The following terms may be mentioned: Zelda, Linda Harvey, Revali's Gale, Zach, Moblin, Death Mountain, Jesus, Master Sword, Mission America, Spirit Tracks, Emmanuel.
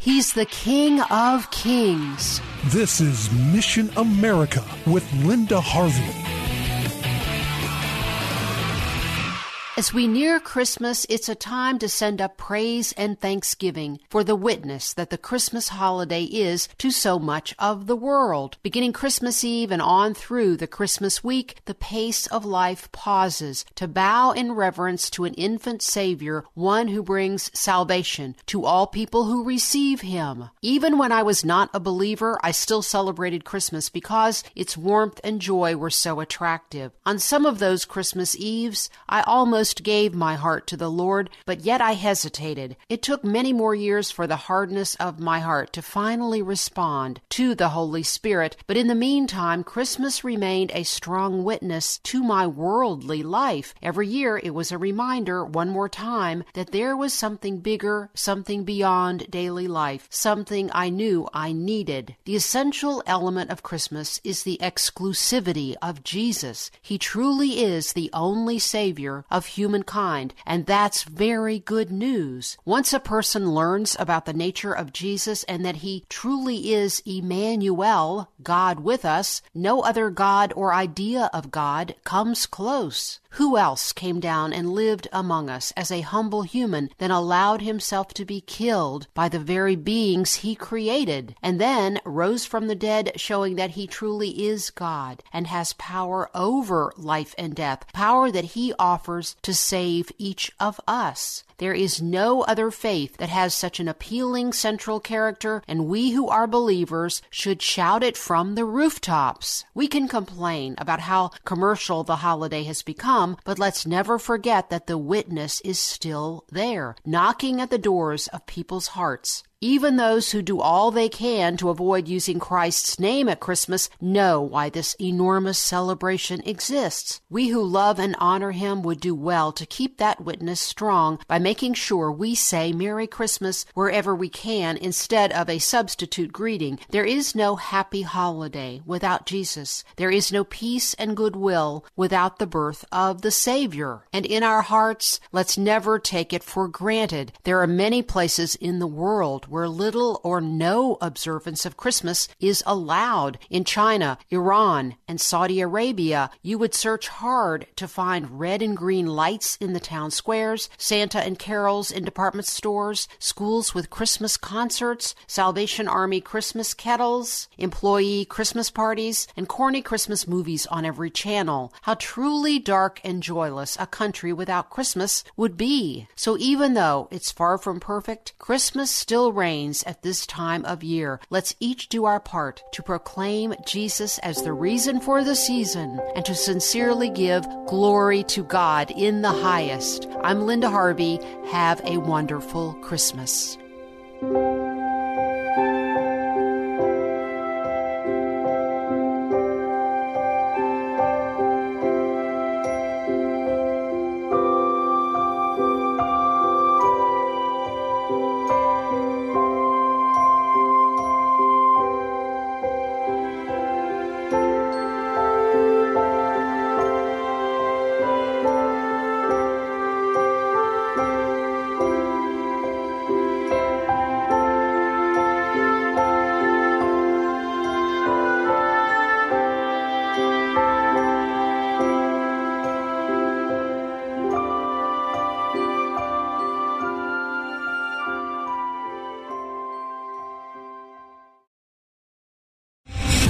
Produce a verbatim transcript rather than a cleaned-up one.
He's the King of Kings. This is Mission America with Linda Harvey. As we near Christmas, it's a time to send up praise and thanksgiving for the witness that the Christmas holiday is to so much of the world. Beginning Christmas Eve and on through the Christmas week, the pace of life pauses to bow in reverence to an infant Savior, one who brings salvation to all people who receive Him. Even when I was not a believer, I still celebrated Christmas because its warmth and joy were so attractive. On some of those Christmas Eves, I almost gave my heart to the Lord, but yet I hesitated. It took many more years for the hardness of my heart to finally respond to the Holy Spirit, but in the meantime, Christmas remained a strong witness to my worldly life. Every year, it was a reminder, one more time, that there was something bigger, something beyond daily life, something I knew I needed. The essential element of Christmas is the exclusivity of Jesus. He truly is the only Savior of humanity. humankind, and that's very good news. Once a person learns about the nature of Jesus and that he truly is Emmanuel, God with us, no other God or idea of God comes close. Who else came down and lived among us as a humble human, then allowed himself to be killed by the very beings he created, and then rose from the dead, showing that he truly is God and has power over life and death, power that he offers to save each of us? There is no other faith that has such an appealing central character, and we who are believers should shout it from the rooftops. We can complain about how commercial the holiday has become, but let's never forget that the witness is still there, knocking at the doors of people's hearts. Even those who do all they can to avoid using Christ's name at Christmas know why this enormous celebration exists. We who love and honor Him would do well to keep that witness strong by making sure we say Merry Christmas wherever we can instead of a substitute greeting. There is no happy holiday without Jesus. There is no peace and goodwill without the birth of the Savior. And in our hearts, let's never take it for granted. There are many places in the world where little or no observance of Christmas is allowed. In China, Iran, and Saudi Arabia, you would search hard to find red and green lights in the town squares, Santa and carols in department stores, schools with Christmas concerts, Salvation Army Christmas kettles, employee Christmas parties, and corny Christmas movies on every channel. How truly dark and joyless a country without Christmas would be. So even though it's far from perfect, Christmas still reigns at this time of year. Let's each do our part to proclaim Jesus as the reason for the season and to sincerely give glory to God in the highest. I'm Linda Harvey. Have a wonderful Christmas.